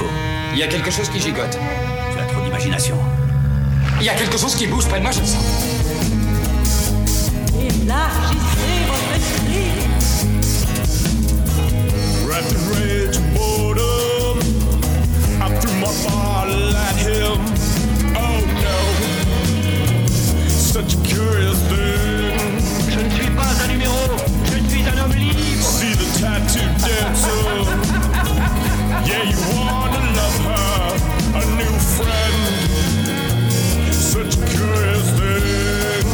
faux. Il y a quelque chose qui gigote. Tu as trop d'imagination. Il y a quelque chose qui bouge près de moi, je le sens. Élargissez votre esprit. Rapid rage to boredom. I threw my bottle at him. Oh no. Such a curious thing. Je ne suis pas un numéro. Je ne suis un homme libre. See the tattoo dancer. Yeah, you wanna love her, a new friend, such a curious thing.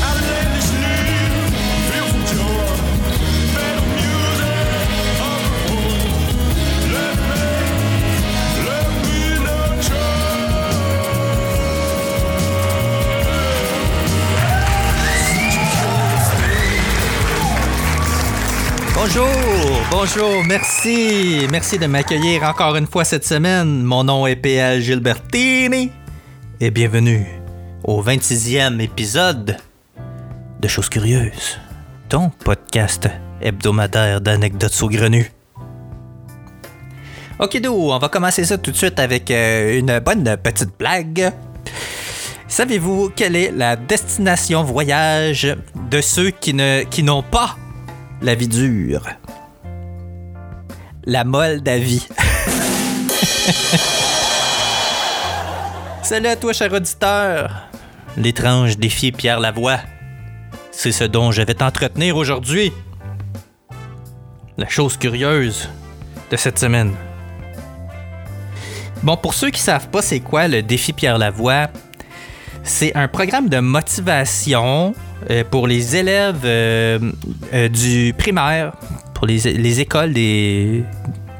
I let this live, feel for joy, better music, of the moon. Let me nurture. Bonjour, merci de m'accueillir encore une fois cette semaine. Mon nom est P.A. Gilbertini et bienvenue au 26e épisode de Choses Curieuses, ton podcast hebdomadaire d'anecdotes saugrenues. Okido, on va commencer ça tout de suite avec une bonne petite blague. Savez-vous quelle est la destination voyage de ceux qui n'ont pas la vie dure? La Moldavie. Salut à toi, cher auditeur. L'étrange défi Pierre Lavoie. C'est ce dont je vais t'entretenir aujourd'hui. La chose curieuse de cette semaine. Bon, pour ceux qui ne savent pas c'est quoi le défi Pierre Lavoie, c'est un programme de motivation pour les élèves du primaire, pour les écoles du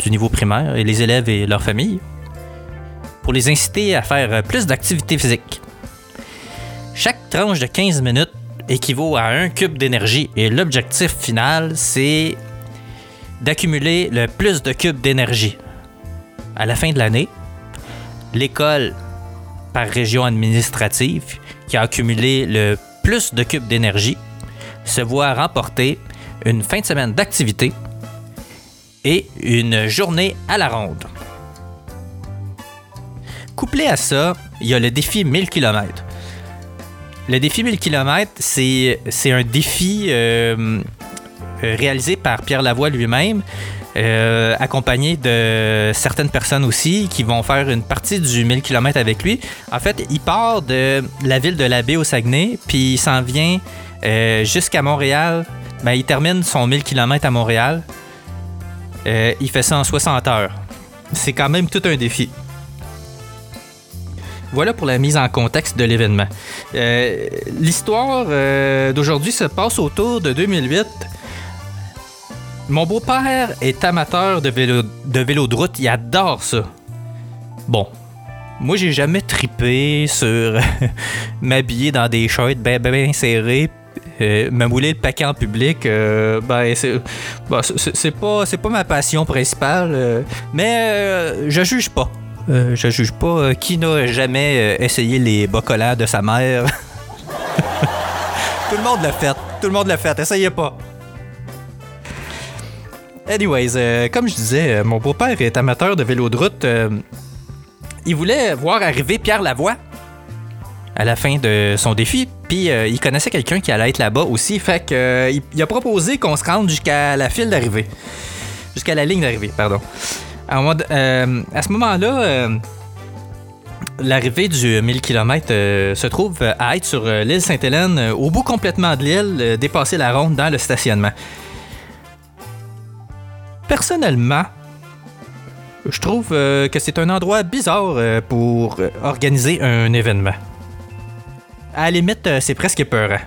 niveau primaire et les élèves et leurs familles, pour les inciter à faire plus d'activités physiques. Chaque tranche de 15 minutes équivaut à 1 cube d'énergie et l'objectif final, c'est d'accumuler le plus de cubes d'énergie. À la fin de l'année, l'école par région administrative qui a accumulé le plus de cubes d'énergie se voit remporter une fin de semaine d'activité et une journée à la ronde. Couplé à ça, il y a le défi 1000 km. Le défi 1000 km, c'est un défi réalisé par Pierre Lavoie lui-même, accompagné de certaines personnes aussi qui vont faire une partie du 1000 km avec lui. En fait, il part de la ville de La Baie au Saguenay, puis il s'en vient jusqu'à Montréal. Ben, il termine son 1000 km à Montréal. Il fait ça en 60 heures. C'est quand même tout un défi. Voilà pour la mise en contexte de l'événement. L'histoire d'aujourd'hui se passe autour de 2008. Mon beau-père est amateur de vélo de route, il adore ça. Bon, moi j'ai jamais trippé sur m'habiller dans des shorts bien serrés, me mouler le paquet en public. C'est pas ma passion principale, mais je juge pas. Qui n'a jamais essayé les bas collants de sa mère. Tout le monde l'a fait, essayez pas. Anyways, comme je disais, mon beau-père est amateur de vélo de route. Il voulait voir arriver Pierre Lavoie à la fin de son défi. Puis il connaissait quelqu'un qui allait être là-bas aussi. Fait qu'il a proposé qu'on se rende jusqu'à la file d'arrivée. Jusqu'à la ligne d'arrivée, pardon. À ce moment-là, l'arrivée du 1000 km se trouve à être sur l'île Saint-Hélène, au bout complètement de l'île, dépasser la ronde dans le stationnement. Personnellement, je trouve que c'est un endroit bizarre pour organiser un événement. À la limite, c'est presque épeurant.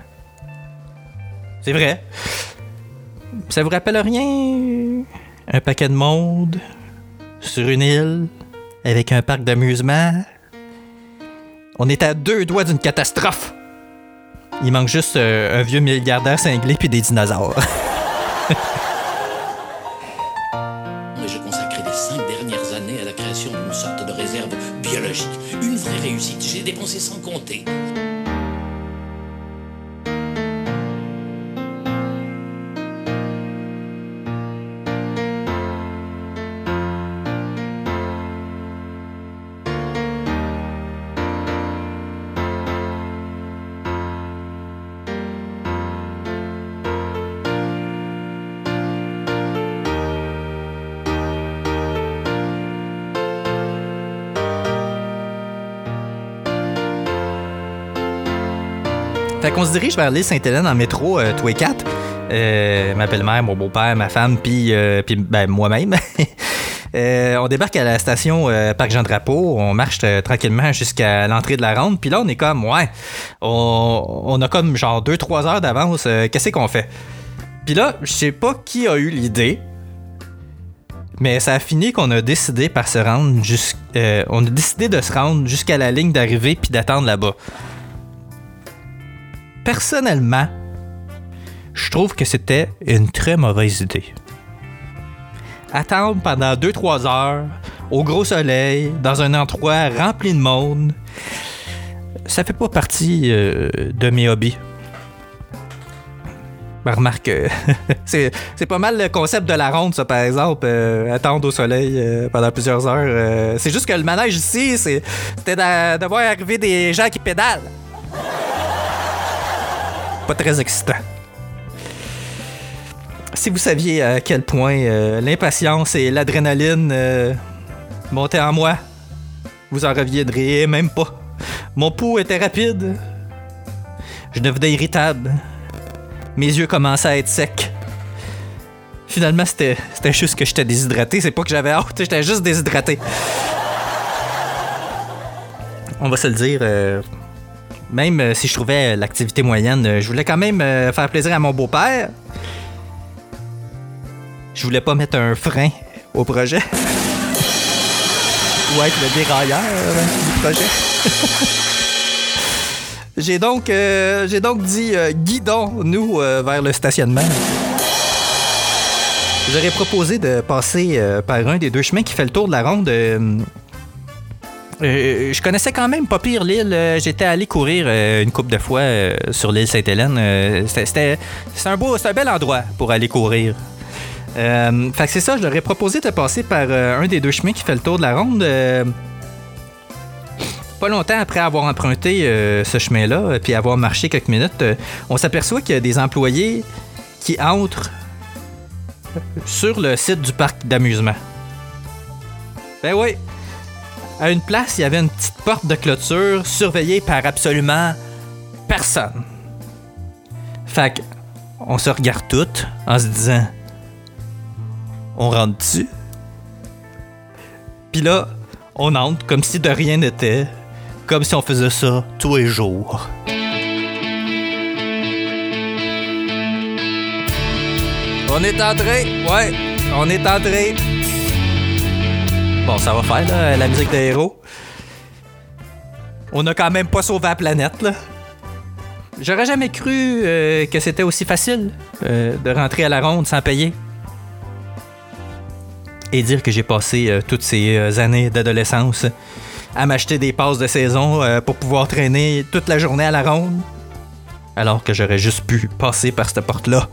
C'est vrai. Ça vous rappelle rien? Un paquet de monde, sur une île, avec un parc d'amusement. On est à 2 doigts d'une catastrophe. Il manque juste un vieux milliardaire cinglé puis des dinosaures. J'ai dépensé sans compter. Fait qu'on se dirige vers l'île Sainte-Hélène en métro, tous les quatre. Ma belle-mère, mon beau-père, ma femme, puis ben, moi-même. On débarque à la station Parc-Jean-Drapeau, on marche tranquillement jusqu'à l'entrée de la Ronde, puis là, on est comme, ouais, on a comme genre 2-3 heures d'avance, qu'est-ce qu'on fait? Puis là, je sais pas qui a eu l'idée, mais ça a fini qu'on a décidé par se rendre on a décidé de se rendre jusqu'à la ligne d'arrivée puis d'attendre là-bas. Personnellement, je trouve que c'était une très mauvaise idée. Attendre pendant 2-3 heures, au gros soleil, dans un endroit rempli de monde, ça fait pas partie de mes hobbies. Ben, remarque, c'est pas mal le concept de la ronde, ça, par exemple, attendre au soleil pendant plusieurs heures. C'est juste que le manège ici, c'était de voir arriver des gens qui pédalent. Pas très excitant. Si vous saviez à quel point l'impatience et l'adrénaline montaient en moi, vous en reviendriez même pas. Mon pouls était rapide. Je devenais irritable. Mes yeux commençaient à être secs. Finalement, c'était juste que j'étais déshydraté. C'est pas que j'avais hâte, j'étais juste déshydraté. On va se le dire... même si je trouvais l'activité moyenne, je voulais quand même faire plaisir à mon beau-père. Je voulais pas mettre un frein au projet. Ou être le dérailleur du projet. J'ai donc dit guidons-nous vers le stationnement. J'aurais proposé de passer par un des deux chemins qui fait le tour de la ronde. Je connaissais quand même pas pire l'île. J'étais allé courir une couple de fois sur l'île Sainte-Hélène. C'est un bel endroit pour aller courir. Fait que c'est ça, je leur ai proposé de passer par un des deux chemins qui fait le tour de la ronde. Pas longtemps après avoir emprunté ce chemin-là, puis avoir marché quelques minutes, on s'aperçoit qu'il y a des employés qui entrent sur le site du parc d'amusement. Ben oui! À une place, il y avait une petite porte de clôture surveillée par absolument personne. Fait que, on se regarde toutes en se disant... on rentre dessus. Puis là, on entre comme si de rien n'était. Comme si on faisait ça tous les jours. On est entré. Ouais, on est entré. Bon, ça va faire, là, la musique des héros. On a quand même pas sauvé la planète, là. J'aurais jamais cru que c'était aussi facile de rentrer à la ronde sans payer. Et dire que j'ai passé toutes ces années d'adolescence à m'acheter des passes de saison pour pouvoir traîner toute la journée à la ronde. Alors que j'aurais juste pu passer par cette porte-là.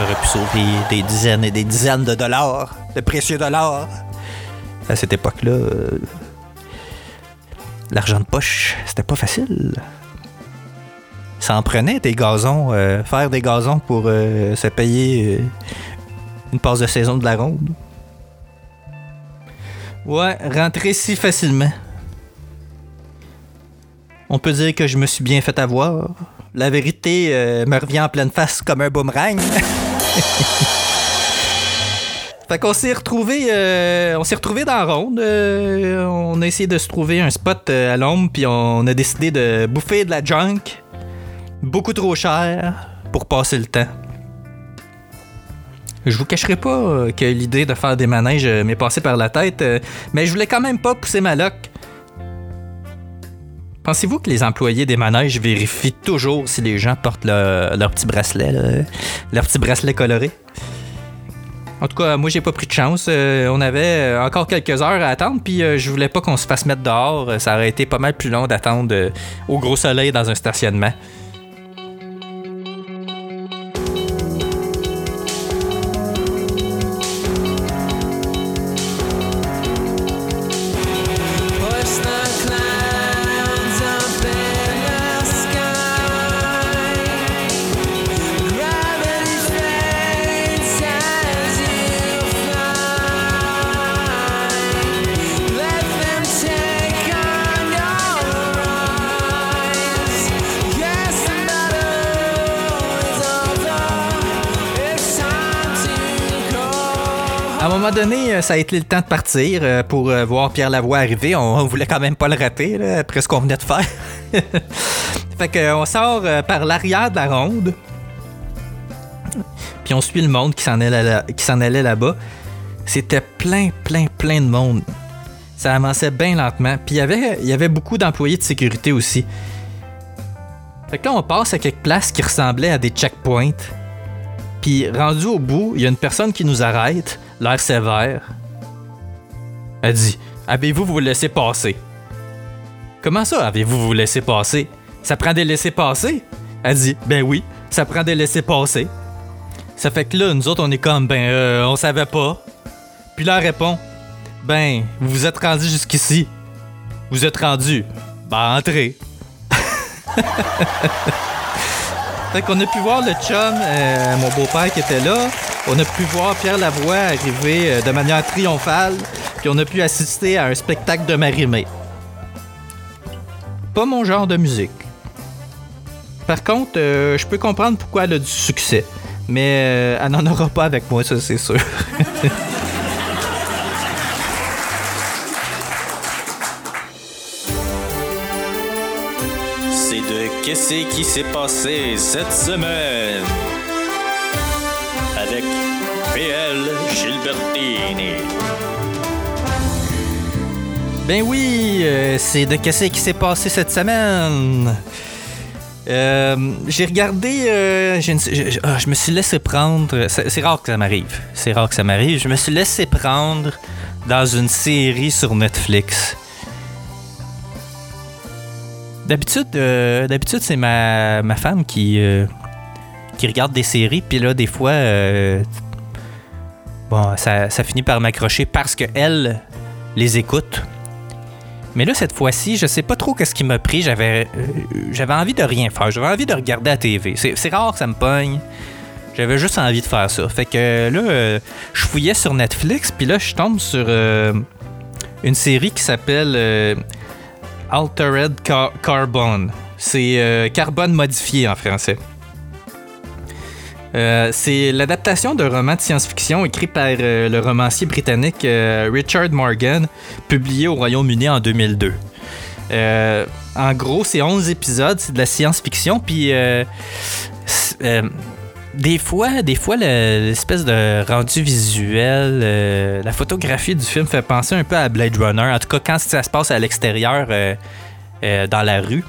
J'aurais pu sauver des dizaines et des dizaines de dollars, de précieux dollars. À cette époque-là, l'argent de poche, c'était pas facile. Ça en prenait des gazons, faire des gazons pour se payer une passe de saison de la ronde. Ouais, rentrer si facilement. On peut dire que je me suis bien fait avoir. La vérité me revient en pleine face comme un boomerang. Fait qu'on s'est retrouvés dans la ronde. On a essayé de se trouver un spot à l'ombre, puis on a décidé de bouffer de la junk, beaucoup trop cher, pour passer le temps. Je vous cacherai pas que l'idée de faire des manèges m'est passée par la tête, mais je voulais quand même pas pousser ma loque. Pensez-vous que les employés des manèges vérifient toujours si les gens portent leur petit bracelet, leur petit bracelet coloré? En tout cas, moi, j'ai pas pris de chance. On avait encore quelques heures à attendre, puis je voulais pas qu'on se fasse mettre dehors. Ça aurait été pas mal plus long d'attendre au gros soleil dans un stationnement. À un moment donné, ça a été le temps de partir pour voir Pierre Lavoie arriver. On voulait quand même pas le rater, là, après ce qu'on venait de faire. Fait qu'on sort par l'arrière de la ronde. Puis on suit le monde qui s'en allait là-bas. C'était plein de monde. Ça avançait bien lentement. Puis il y avait beaucoup d'employés de sécurité aussi. Fait que là, on passe à quelques places qui ressemblaient à des checkpoints. Puis rendu au bout, il y a une personne qui nous arrête, l'air sévère. Elle dit « Avez-vous vous laissé passer? » Comment ça, avez-vous vous laissé passer? Ça prend des laissés passer? Elle dit « Ben oui, ça prend des laissés passer. » Ça fait que là, nous autres, on est comme « Ben, on savait pas. » Puis là, elle répond « Ben, vous vous êtes rendu jusqu'ici. Vous êtes rendu. Ben, entrez. » Fait qu'on a pu voir le chum, mon beau-père qui était là. On a pu voir Pierre Lavoie arriver de manière triomphale. Puis on a pu assister à un spectacle de Marie-Mai. Pas mon genre de musique. Par contre, je peux comprendre pourquoi elle a du succès. Mais elle n'en aura pas avec moi, ça c'est sûr. Qu'est-ce qui s'est passé cette semaine avec P.A. Gilbertini? Ben oui, c'est de qu'est-ce qui s'est passé cette semaine. J'ai regardé, je me suis laissé prendre. C'est rare que ça m'arrive. Je me suis laissé prendre dans une série sur Netflix. D'habitude, c'est ma femme qui regarde des séries. Puis là, des fois, bon, ça finit par m'accrocher parce qu'elle les écoute. Mais là, cette fois-ci, je sais pas trop qu'est-ce qui m'a pris. J'avais envie de rien faire. J'avais envie de regarder la TV. C'est rare que ça me pogne. J'avais juste envie de faire ça. Fait que là, je fouillais sur Netflix. Puis là, je tombe sur une série qui s'appelle... Altered Carbon. C'est carbone modifié en français. C'est l'adaptation d'un roman de science-fiction écrit par le romancier britannique Richard Morgan, publié au Royaume-Uni en 2002. En gros, c'est 11 épisodes, c'est de la science-fiction, puis des fois l'espèce de rendu visuel, la photographie du film fait penser un peu à Blade Runner. En tout cas, quand ça se passe à l'extérieur, dans la rue.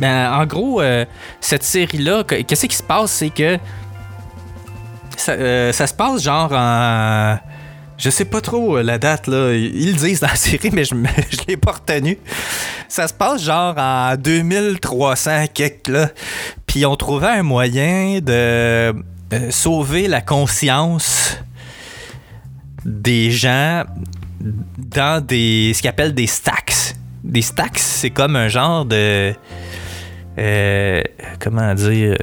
Ben, en gros, cette série-là, qu'est-ce qui se passe? C'est que ça se passe genre en... Je sais pas trop la date, là. Ils le disent dans la série, mais je l'ai pas retenu. Ça se passe genre en 2300 quelque, là. Puis on trouvait un moyen de sauver la conscience des gens dans ce qu'ils appellent des stacks. Des stacks, c'est comme un genre de... comment dire...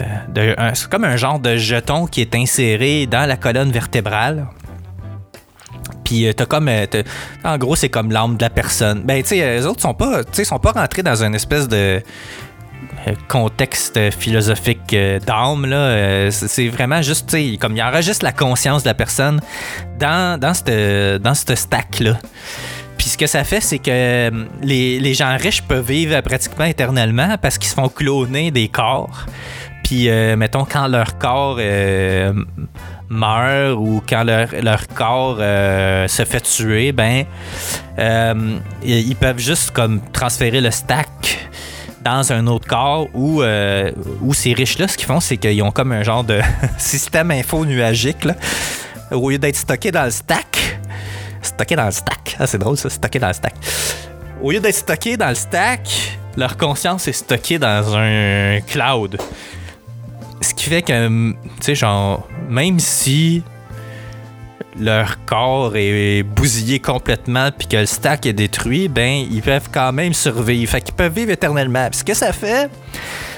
c'est comme un genre de jeton qui est inséré dans la colonne vertébrale. Puis en gros, c'est comme l'âme de la personne. Ben, tu sais, eux autres sont pas rentrés dans une espèce de contexte philosophique d'âme, là. C'est vraiment juste, tu sais, comme il enregistre la conscience de la personne dans ce stack-là. Puis ce que ça fait, c'est que les gens riches peuvent vivre pratiquement éternellement parce qu'ils se font cloner des corps. Puis, mettons, quand leur corps meurt ou quand leur corps se fait tuer, ben, ils peuvent juste comme transférer le stack dans un autre corps où ces riches-là, ce qu'ils font, c'est qu'ils ont comme un genre de système info nuagique, là, au lieu d'être stocké dans le stack. Ah, c'est drôle ça, stocké dans le stack. Au lieu d'être stocké dans le stack, leur conscience est stockée dans un cloud. Ce qui fait que, tu sais, genre, même si leur corps est bousillé complètement puis que le stack est détruit, ben, ils peuvent quand même survivre. Fait qu'ils peuvent vivre éternellement. Puis ce que ça fait,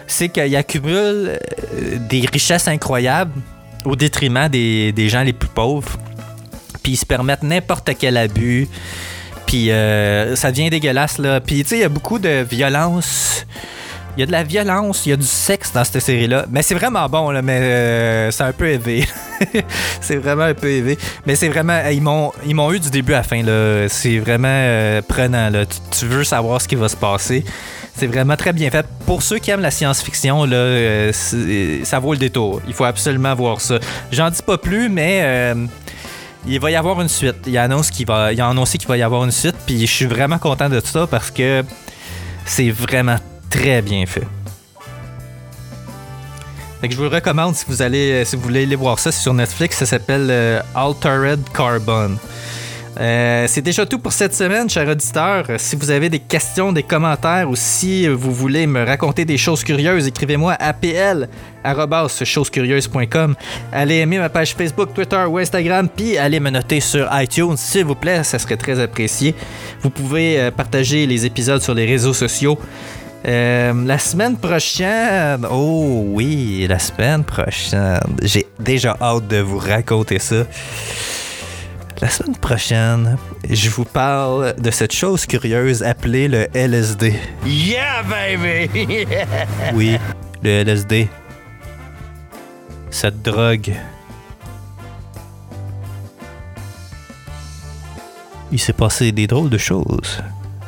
c'est qu'ils accumulent des richesses incroyables au détriment des gens les plus pauvres. Puis ils se permettent n'importe quel abus. Puis ça devient dégueulasse, là. Puis, tu sais, il y a beaucoup de violence... Il y a de la violence, il y a du sexe dans cette série-là. Mais c'est vraiment bon, là, mais c'est un peu élevé. C'est vraiment un peu élevé. Mais c'est vraiment... Ils m'ont eu du début à la fin, là. C'est vraiment prenant, là. Tu veux savoir ce qui va se passer. C'est vraiment très bien fait. Pour ceux qui aiment la science-fiction, là, ça vaut le détour. Il faut absolument voir ça. J'en dis pas plus, mais... il va y avoir une suite. Il a annoncé qu'il va y avoir une suite, puis je suis vraiment content de ça parce que c'est vraiment très bien fait. Fait que je vous le recommande si vous voulez aller voir ça, c'est sur Netflix. Ça s'appelle Altered Carbon. C'est déjà tout pour cette semaine, chers auditeurs. Si vous avez des questions, des commentaires ou si vous voulez me raconter des choses curieuses, écrivez-moi à apl@chosescurieuses.com. Allez aimer ma page Facebook, Twitter ou Instagram, puis allez me noter sur iTunes, s'il vous plaît, ça serait très apprécié. Vous pouvez partager les épisodes sur les réseaux sociaux. La semaine prochaine... Oh oui, la semaine prochaine. J'ai déjà hâte de vous raconter ça. La semaine prochaine, je vous parle de cette chose curieuse appelée le LSD. Yeah, baby! Oui, le LSD. Cette drogue. Il s'est passé des drôles de choses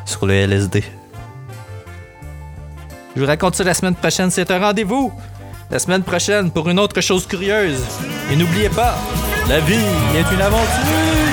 sur le LSD. Je vous raconte ça la semaine prochaine, c'est un rendez-vous! La semaine prochaine pour une autre chose curieuse. Et n'oubliez pas, la vie est une aventure!